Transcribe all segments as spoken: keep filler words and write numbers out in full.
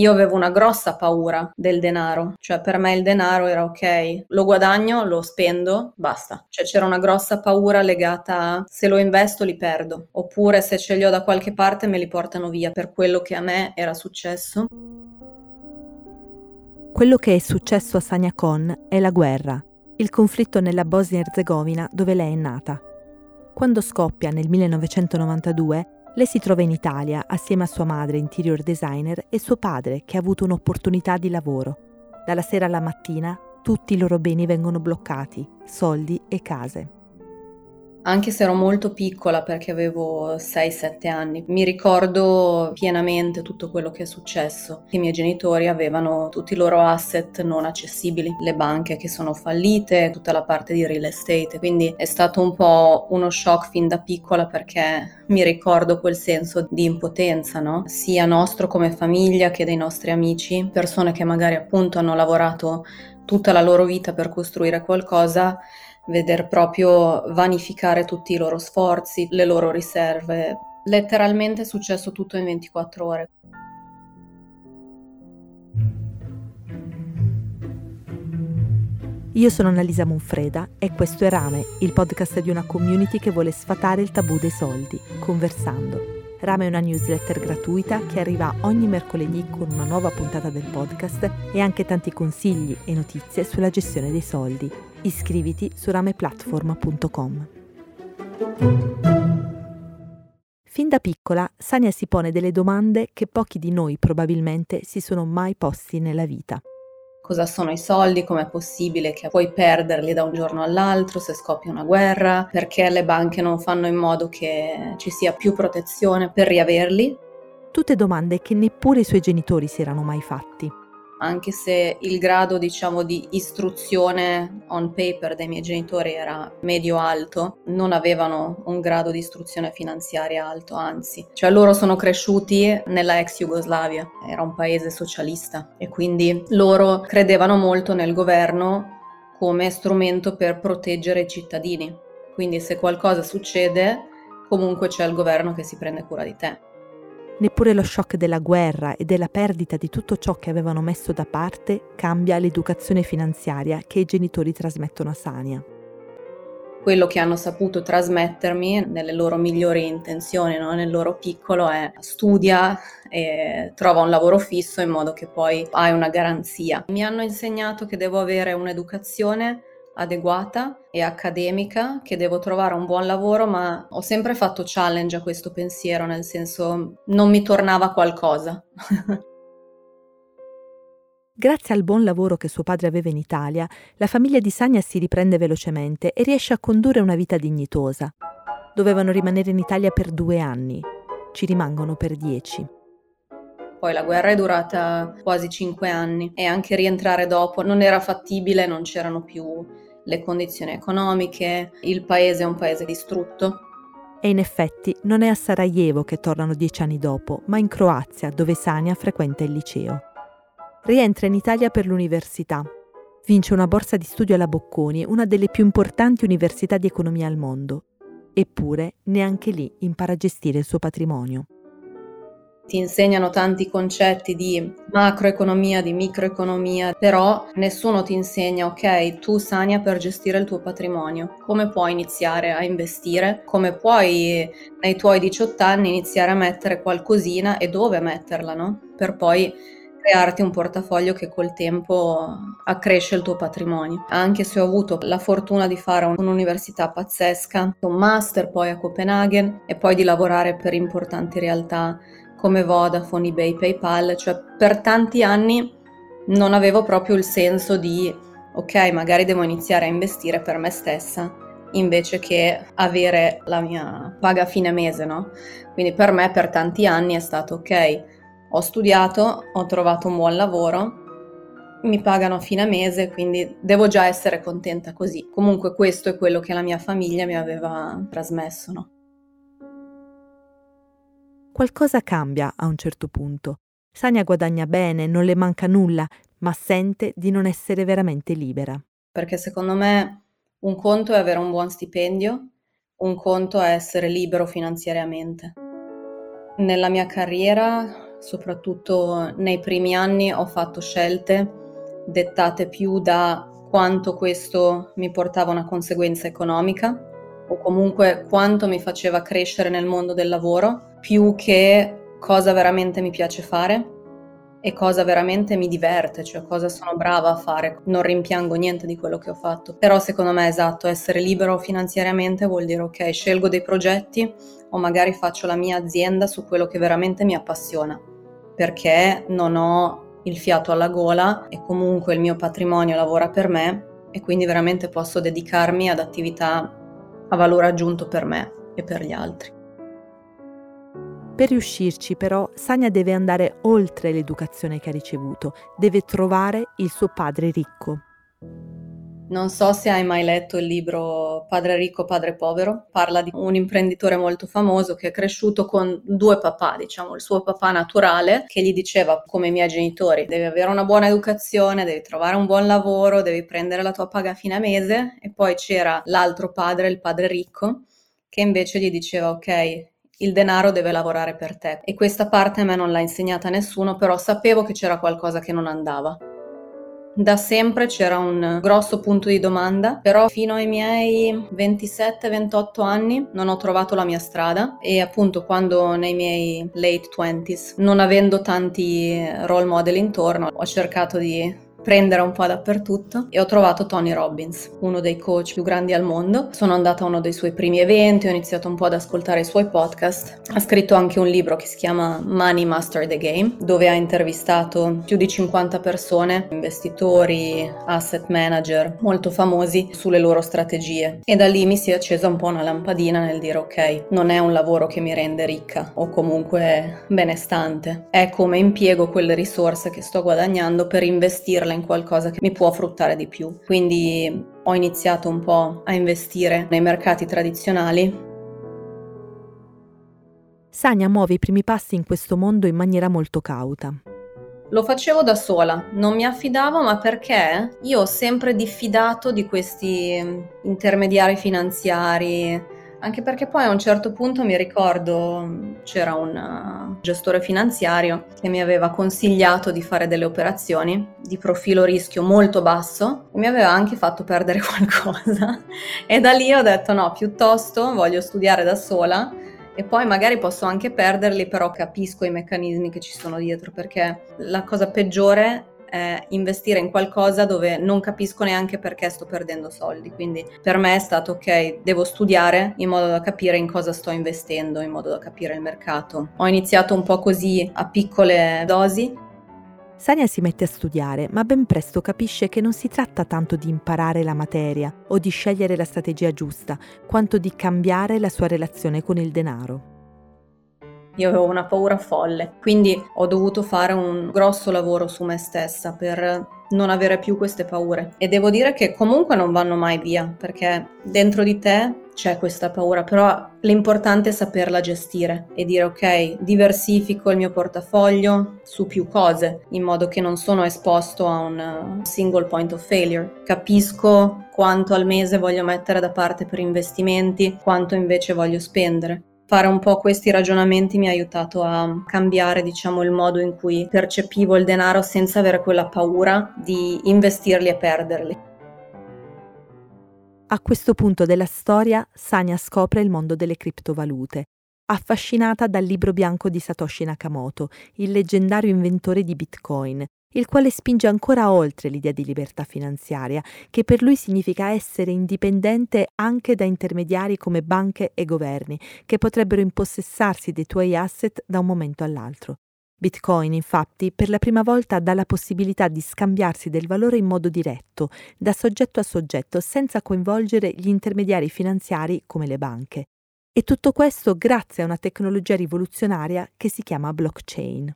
io avevo una grossa paura del denaro, cioè per me il denaro era ok, lo guadagno, lo spendo, basta. Cioè c'era una grossa paura legata a se lo investo li perdo, oppure se ce li ho da qualche parte me li portano via, per quello che a me era successo. Quello che è successo a Sanja Kon è la guerra, il conflitto nella Bosnia Erzegovina dove lei è nata. Quando scoppia nel millenovecentonovantadue, lei si trova in Italia assieme a sua madre, interior designer, e suo padre, che ha avuto un'opportunità di lavoro. Dalla sera alla mattina tutti i loro beni vengono bloccati, soldi e case. Anche se ero molto piccola, perché avevo sei sette anni, mi ricordo pienamente tutto quello che è successo. I miei genitori avevano tutti i loro asset non accessibili, le banche che sono fallite, tutta la parte di real estate, quindi è stato un po' uno shock fin da piccola, perché mi ricordo quel senso di impotenza, no? Sia nostro come famiglia che dei nostri amici, persone che magari appunto hanno lavorato tutta la loro vita per costruire qualcosa, veder proprio vanificare tutti i loro sforzi, le loro riserve. Letteralmente è successo tutto in ventiquattro ore. Io sono Annalisa Monfreda e questo è Rame, il podcast di una community che vuole sfatare il tabù dei soldi, conversando. Rame è una newsletter gratuita che arriva ogni mercoledì con una nuova puntata del podcast e anche tanti consigli e notizie sulla gestione dei soldi. Iscriviti su rame platforma punto com. Fin da piccola, Sanja si pone delle domande che pochi di noi probabilmente si sono mai posti nella vita. Cosa sono i soldi, com'è possibile che puoi perderli da un giorno all'altro se scoppia una guerra, perché le banche non fanno in modo che ci sia più protezione per riaverli. Tutte domande che neppure i suoi genitori si erano mai fatti. Anche se il grado, diciamo, di istruzione on paper dei miei genitori era medio-alto, non avevano un grado di istruzione finanziaria alto, anzi. Cioè loro sono cresciuti nella ex Jugoslavia, era un paese socialista e quindi loro credevano molto nel governo come strumento per proteggere i cittadini. Quindi se qualcosa succede, comunque c'è il governo che si prende cura di te. Neppure lo shock della guerra e della perdita di tutto ciò che avevano messo da parte cambia l'educazione finanziaria che i genitori trasmettono a Sanja. Quello che hanno saputo trasmettermi nelle loro migliori intenzioni, no? Nel loro piccolo, è studia e trova un lavoro fisso in modo che poi hai una garanzia. Mi hanno insegnato che devo avere un'educazione adeguata e accademica, che devo trovare un buon lavoro, ma ho sempre fatto challenge a questo pensiero, nel senso non mi tornava qualcosa. Grazie al buon lavoro che suo padre aveva in Italia, la famiglia di Sanja si riprende velocemente e riesce a condurre una vita dignitosa. Dovevano rimanere in Italia per due anni, ci rimangono per dieci. Poi la guerra è durata quasi cinque anni e anche rientrare dopo non era fattibile, non c'erano più le condizioni economiche, il paese è un paese distrutto. E in effetti non è a Sarajevo che tornano dieci anni dopo, ma in Croazia, dove Sanja frequenta il liceo. Rientra in Italia per l'università. Vince una borsa di studio alla Bocconi, una delle più importanti università di economia al mondo. Eppure neanche lì impara a gestire il suo patrimonio. Ti insegnano tanti concetti di macroeconomia, di microeconomia, però nessuno ti insegna, ok, tu Sanja per gestire il tuo patrimonio, come puoi iniziare a investire, come puoi nei tuoi diciotto anni iniziare a mettere qualcosina e dove metterla, no? Per poi crearti un portafoglio che col tempo accresce il tuo patrimonio. Anche se ho avuto la fortuna di fare un'università pazzesca, un master poi a Copenaghen e poi di lavorare per importanti realtà come Vodafone, eBay, PayPal, cioè per tanti anni non avevo proprio il senso di ok, magari devo iniziare a investire per me stessa invece che avere la mia paga a fine mese, no? Quindi per me per tanti anni è stato ok, ho studiato, ho trovato un buon lavoro, mi pagano a fine mese, quindi devo già essere contenta così. Comunque questo è quello che la mia famiglia mi aveva trasmesso, no? Qualcosa cambia a un certo punto. Sanja guadagna bene, non le manca nulla, ma sente di non essere veramente libera. Perché secondo me un conto è avere un buon stipendio, un conto è essere libero finanziariamente. Nella mia carriera soprattutto nei primi anni, ho fatto scelte dettate più da quanto questo mi portava una conseguenza economica o comunque quanto mi faceva crescere nel mondo del lavoro, più che cosa veramente mi piace fare e cosa veramente mi diverte, cioè cosa sono brava a fare. Non rimpiango niente di quello che ho fatto, però secondo me, esatto, essere libero finanziariamente vuol dire ok, scelgo dei progetti o magari faccio la mia azienda su quello che veramente mi appassiona, perché non ho il fiato alla gola e comunque il mio patrimonio lavora per me e quindi veramente posso dedicarmi ad attività a valore aggiunto per me e per gli altri. Per riuscirci però, Sanja deve andare oltre l'educazione che ha ricevuto, deve trovare il suo padre ricco. Non so se hai mai letto il libro Padre ricco, padre povero. Parla di un imprenditore molto famoso che è cresciuto con due papà, diciamo il suo papà naturale, che gli diceva come i miei genitori: devi avere una buona educazione, devi trovare un buon lavoro, devi prendere la tua paga a fine mese. E poi c'era l'altro padre, il padre ricco, che invece gli diceva ok, il denaro deve lavorare per te. E questa parte a me non l'ha insegnata nessuno, però sapevo che c'era qualcosa che non andava. Da sempre c'era un grosso punto di domanda, però fino ai miei ventisette ventotto anni non ho trovato la mia strada. E appunto quando nei miei late twenties, non avendo tanti role model intorno, ho cercato di prendere un po' dappertutto e ho trovato Tony Robbins, uno dei coach più grandi al mondo. Sono andata a uno dei suoi primi eventi, ho iniziato un po' ad ascoltare i suoi podcast. Ha scritto anche un libro che si chiama Money Master the Game, dove ha intervistato più di cinquanta persone, investitori, asset manager molto famosi, sulle loro strategie. E da lì mi si è accesa un po' una lampadina nel dire ok, non è un lavoro che mi rende ricca o comunque benestante, è come impiego quelle risorse che sto guadagnando per investirle in qualcosa che mi può fruttare di più. Quindi ho iniziato un po' a investire nei mercati tradizionali. Sanja muove i primi passi in questo mondo in maniera molto cauta. Lo facevo da sola, non mi affidavo, ma perché io ho sempre diffidato di questi intermediari finanziari, anche perché poi a un certo punto mi ricordo c'era un gestore finanziario che mi aveva consigliato di fare delle operazioni di profilo rischio molto basso e mi aveva anche fatto perdere qualcosa e da lì ho detto no, piuttosto voglio studiare da sola e poi magari posso anche perderli, però capisco i meccanismi che ci sono dietro, perché la cosa peggiore è investire in qualcosa dove non capisco neanche perché sto perdendo soldi. Quindi per me è stato ok, devo studiare in modo da capire in cosa sto investendo, in modo da capire il mercato. Ho iniziato un po' così, a piccole dosi. Sanja si mette a studiare, ma ben presto capisce che non si tratta tanto di imparare la materia o di scegliere la strategia giusta, quanto di cambiare la sua relazione con il denaro. Io avevo una paura folle, quindi ho dovuto fare un grosso lavoro su me stessa per non avere più queste paure. E devo dire che comunque non vanno mai via, perché dentro di te c'è questa paura, però l'importante è saperla gestire e dire ok, diversifico il mio portafoglio su più cose, in modo che non sono esposto a un single point of failure. Capisco quanto al mese voglio mettere da parte per investimenti, quanto invece voglio spendere. Fare un po' questi ragionamenti mi ha aiutato a cambiare, diciamo, il modo in cui percepivo il denaro senza avere quella paura di investirli e perderli. A questo punto della storia, Sanja scopre il mondo delle criptovalute, affascinata dal libro bianco di Satoshi Nakamoto, il leggendario inventore di Bitcoin, il quale spinge ancora oltre l'idea di libertà finanziaria, che per lui significa essere indipendente anche da intermediari come banche e governi, che potrebbero impossessarsi dei tuoi asset da un momento all'altro. Bitcoin, infatti, per la prima volta dà la possibilità di scambiarsi del valore in modo diretto, da soggetto a soggetto, senza coinvolgere gli intermediari finanziari come le banche. E tutto questo grazie a una tecnologia rivoluzionaria che si chiama blockchain.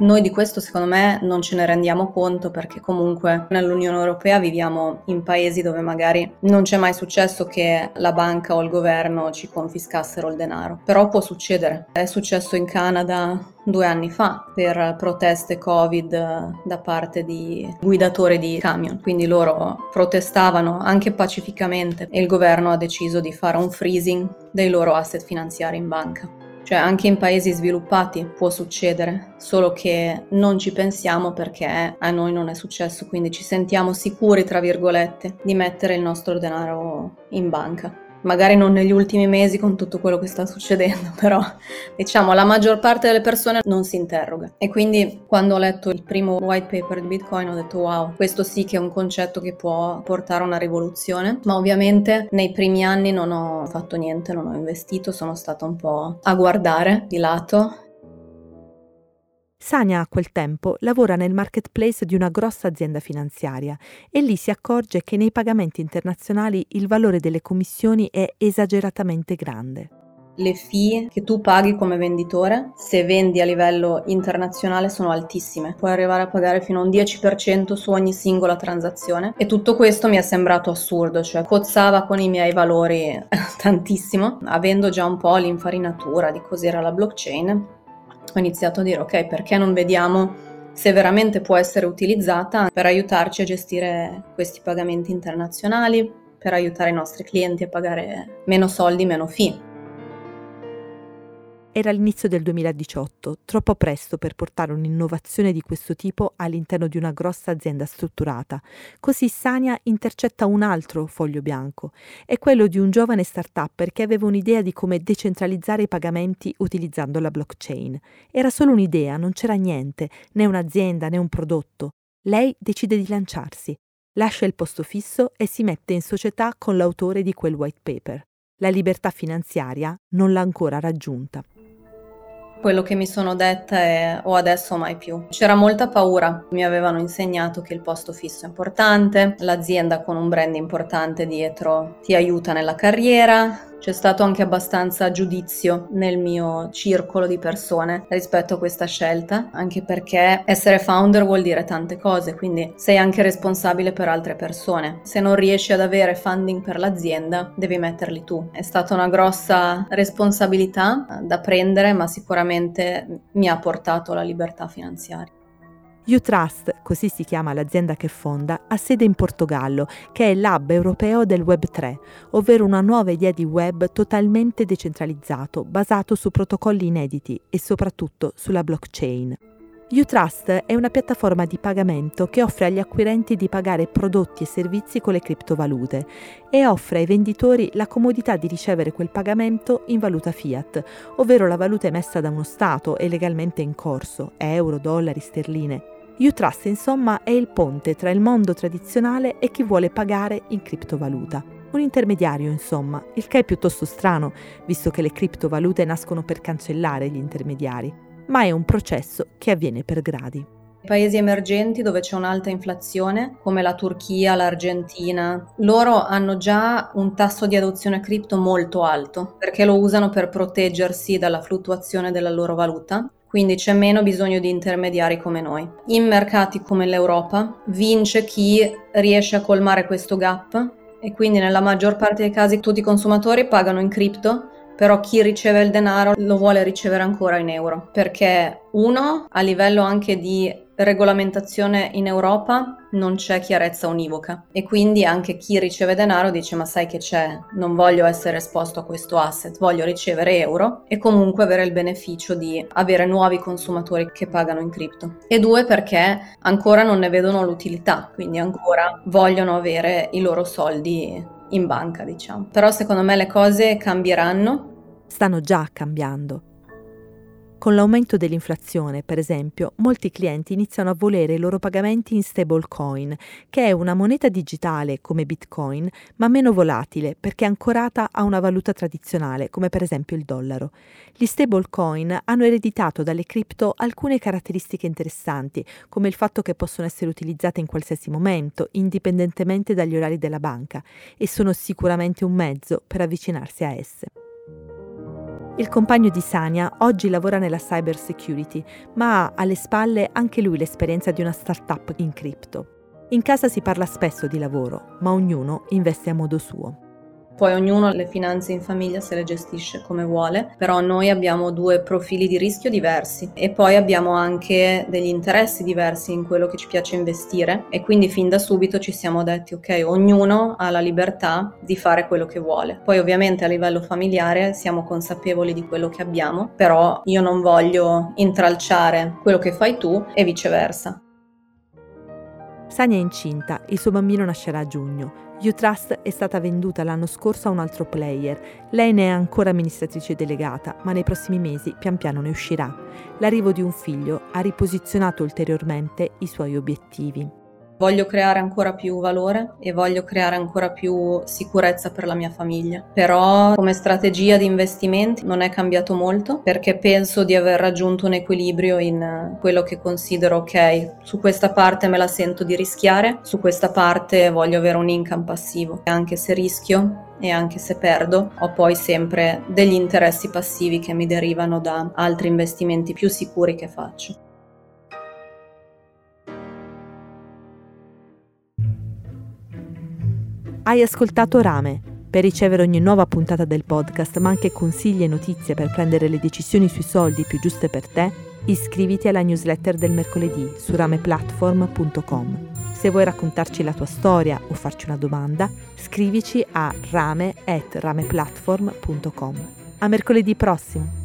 Noi di questo, secondo me, non ce ne rendiamo conto, perché comunque nell'Unione Europea viviamo in paesi dove magari non c'è mai successo che la banca o il governo ci confiscassero il denaro, però può succedere. È successo in Canada due anni fa per proteste Covid da parte di guidatori di camion, quindi loro protestavano anche pacificamente e il governo ha deciso di fare un freezing dei loro asset finanziari in banca. Cioè anche in paesi sviluppati può succedere, solo che non ci pensiamo perché a noi non è successo, quindi ci sentiamo sicuri, tra virgolette, di mettere il nostro denaro in banca. Magari non negli ultimi mesi con tutto quello che sta succedendo, però diciamo la maggior parte delle persone non si interroga. E quindi quando ho letto il primo white paper di Bitcoin ho detto wow, questo sì che è un concetto che può portare a una rivoluzione, ma ovviamente nei primi anni non ho fatto niente, non ho investito, sono stata un po' a guardare di lato. Sanja a quel tempo lavora nel marketplace di una grossa azienda finanziaria e lì si accorge che nei pagamenti internazionali il valore delle commissioni è esageratamente grande. Le fee che tu paghi come venditore, se vendi a livello internazionale, sono altissime. Puoi arrivare a pagare fino a un dieci per cento su ogni singola transazione e tutto questo mi è sembrato assurdo, cioè cozzava con i miei valori tantissimo. Avendo già un po' l'infarinatura di cos'era la blockchain, ho iniziato a dire ok, perché non vediamo se veramente può essere utilizzata per aiutarci a gestire questi pagamenti internazionali, per aiutare i nostri clienti a pagare meno soldi, meno fee. Era l'inizio del duemiladiciotto, troppo presto per portare un'innovazione di questo tipo all'interno di una grossa azienda strutturata. Così Sanja intercetta un altro foglio bianco, è quello di un giovane start-upper che aveva un'idea di come decentralizzare i pagamenti utilizzando la blockchain. Era solo un'idea, non c'era niente, né un'azienda né un prodotto. Lei decide di lanciarsi, lascia il posto fisso e si mette in società con l'autore di quel white paper. La libertà finanziaria non l'ha ancora raggiunta. Quello che mi sono detta è o adesso o mai più. C'era molta paura, mi avevano insegnato che il posto fisso è importante, l'azienda con un brand importante dietro ti aiuta nella carriera, c'è stato anche abbastanza giudizio nel mio circolo di persone rispetto a questa scelta, anche perché essere founder vuol dire tante cose, quindi sei anche responsabile per altre persone. Se non riesci ad avere funding per l'azienda, devi metterli tu. È stata una grossa responsabilità da prendere, ma sicuramente mi ha portato alla libertà finanziaria. Utrust, così si chiama l'azienda che fonda, ha sede in Portogallo, che è l'hub europeo del web tre, ovvero una nuova idea di web totalmente decentralizzato, basato su protocolli inediti e soprattutto sulla blockchain. Utrust è una piattaforma di pagamento che offre agli acquirenti di pagare prodotti e servizi con le criptovalute e offre ai venditori la comodità di ricevere quel pagamento in valuta fiat, ovvero la valuta emessa da uno Stato e legalmente in corso, euro, dollari, sterline. Utrust, insomma, è il ponte tra il mondo tradizionale e chi vuole pagare in criptovaluta. Un intermediario, insomma, il che è piuttosto strano, visto che le criptovalute nascono per cancellare gli intermediari, ma è un processo che avviene per gradi. Paesi emergenti dove c'è un'alta inflazione, come la Turchia, l'Argentina, loro hanno già un tasso di adozione cripto molto alto, perché lo usano per proteggersi dalla fluttuazione della loro valuta. Quindi c'è meno bisogno di intermediari come noi. In mercati come l'Europa vince chi riesce a colmare questo gap e quindi nella maggior parte dei casi tutti i consumatori pagano in cripto, però chi riceve il denaro lo vuole ricevere ancora in euro. Perché uno, a livello anche di regolamentazione in Europa non c'è chiarezza univoca e quindi anche chi riceve denaro dice ma sai che c'è, non voglio essere esposto a questo asset, voglio ricevere euro e comunque avere il beneficio di avere nuovi consumatori che pagano in cripto. E due, perché ancora non ne vedono l'utilità, quindi ancora vogliono avere i loro soldi in banca, diciamo. Però secondo me le cose cambieranno. Stanno già cambiando. Con l'aumento dell'inflazione, per esempio, molti clienti iniziano a volere i loro pagamenti in stablecoin, che è una moneta digitale come Bitcoin, ma meno volatile perché è ancorata a una valuta tradizionale, come per esempio il dollaro. Gli stablecoin hanno ereditato dalle cripto alcune caratteristiche interessanti, come il fatto che possono essere utilizzate in qualsiasi momento, indipendentemente dagli orari della banca, e sono sicuramente un mezzo per avvicinarsi a esse. Il compagno di Sanja oggi lavora nella cyber security, ma ha alle spalle anche lui l'esperienza di una startup in cripto. In casa si parla spesso di lavoro, ma ognuno investe a modo suo. Poi ognuno le finanze in famiglia se le gestisce come vuole, però noi abbiamo due profili di rischio diversi e poi abbiamo anche degli interessi diversi in quello che ci piace investire, e quindi fin da subito ci siamo detti ok, ognuno ha la libertà di fare quello che vuole. Poi ovviamente a livello familiare siamo consapevoli di quello che abbiamo, però io non voglio intralciare quello che fai tu e viceversa. Sanja è incinta, il suo bambino nascerà a giugno. Utrust è stata venduta l'anno scorso a un altro player. Lei ne è ancora amministratrice delegata, ma nei prossimi mesi pian piano ne uscirà. L'arrivo di un figlio ha riposizionato ulteriormente i suoi obiettivi. Voglio creare ancora più valore e voglio creare ancora più sicurezza per la mia famiglia. Però come strategia di investimenti non è cambiato molto, perché penso di aver raggiunto un equilibrio in quello che considero ok, su questa parte me la sento di rischiare, su questa parte voglio avere un income passivo. Anche se rischio e anche se perdo, ho poi sempre degli interessi passivi che mi derivano da altri investimenti più sicuri che faccio. Hai ascoltato Rame. Per ricevere ogni nuova puntata del podcast, ma anche consigli e notizie per prendere le decisioni sui soldi più giuste per te, iscriviti alla newsletter del mercoledì su rame platform punto com. Se vuoi raccontarci la tua storia o farci una domanda, scrivici a rame at rame platform punto com. A mercoledì prossimo!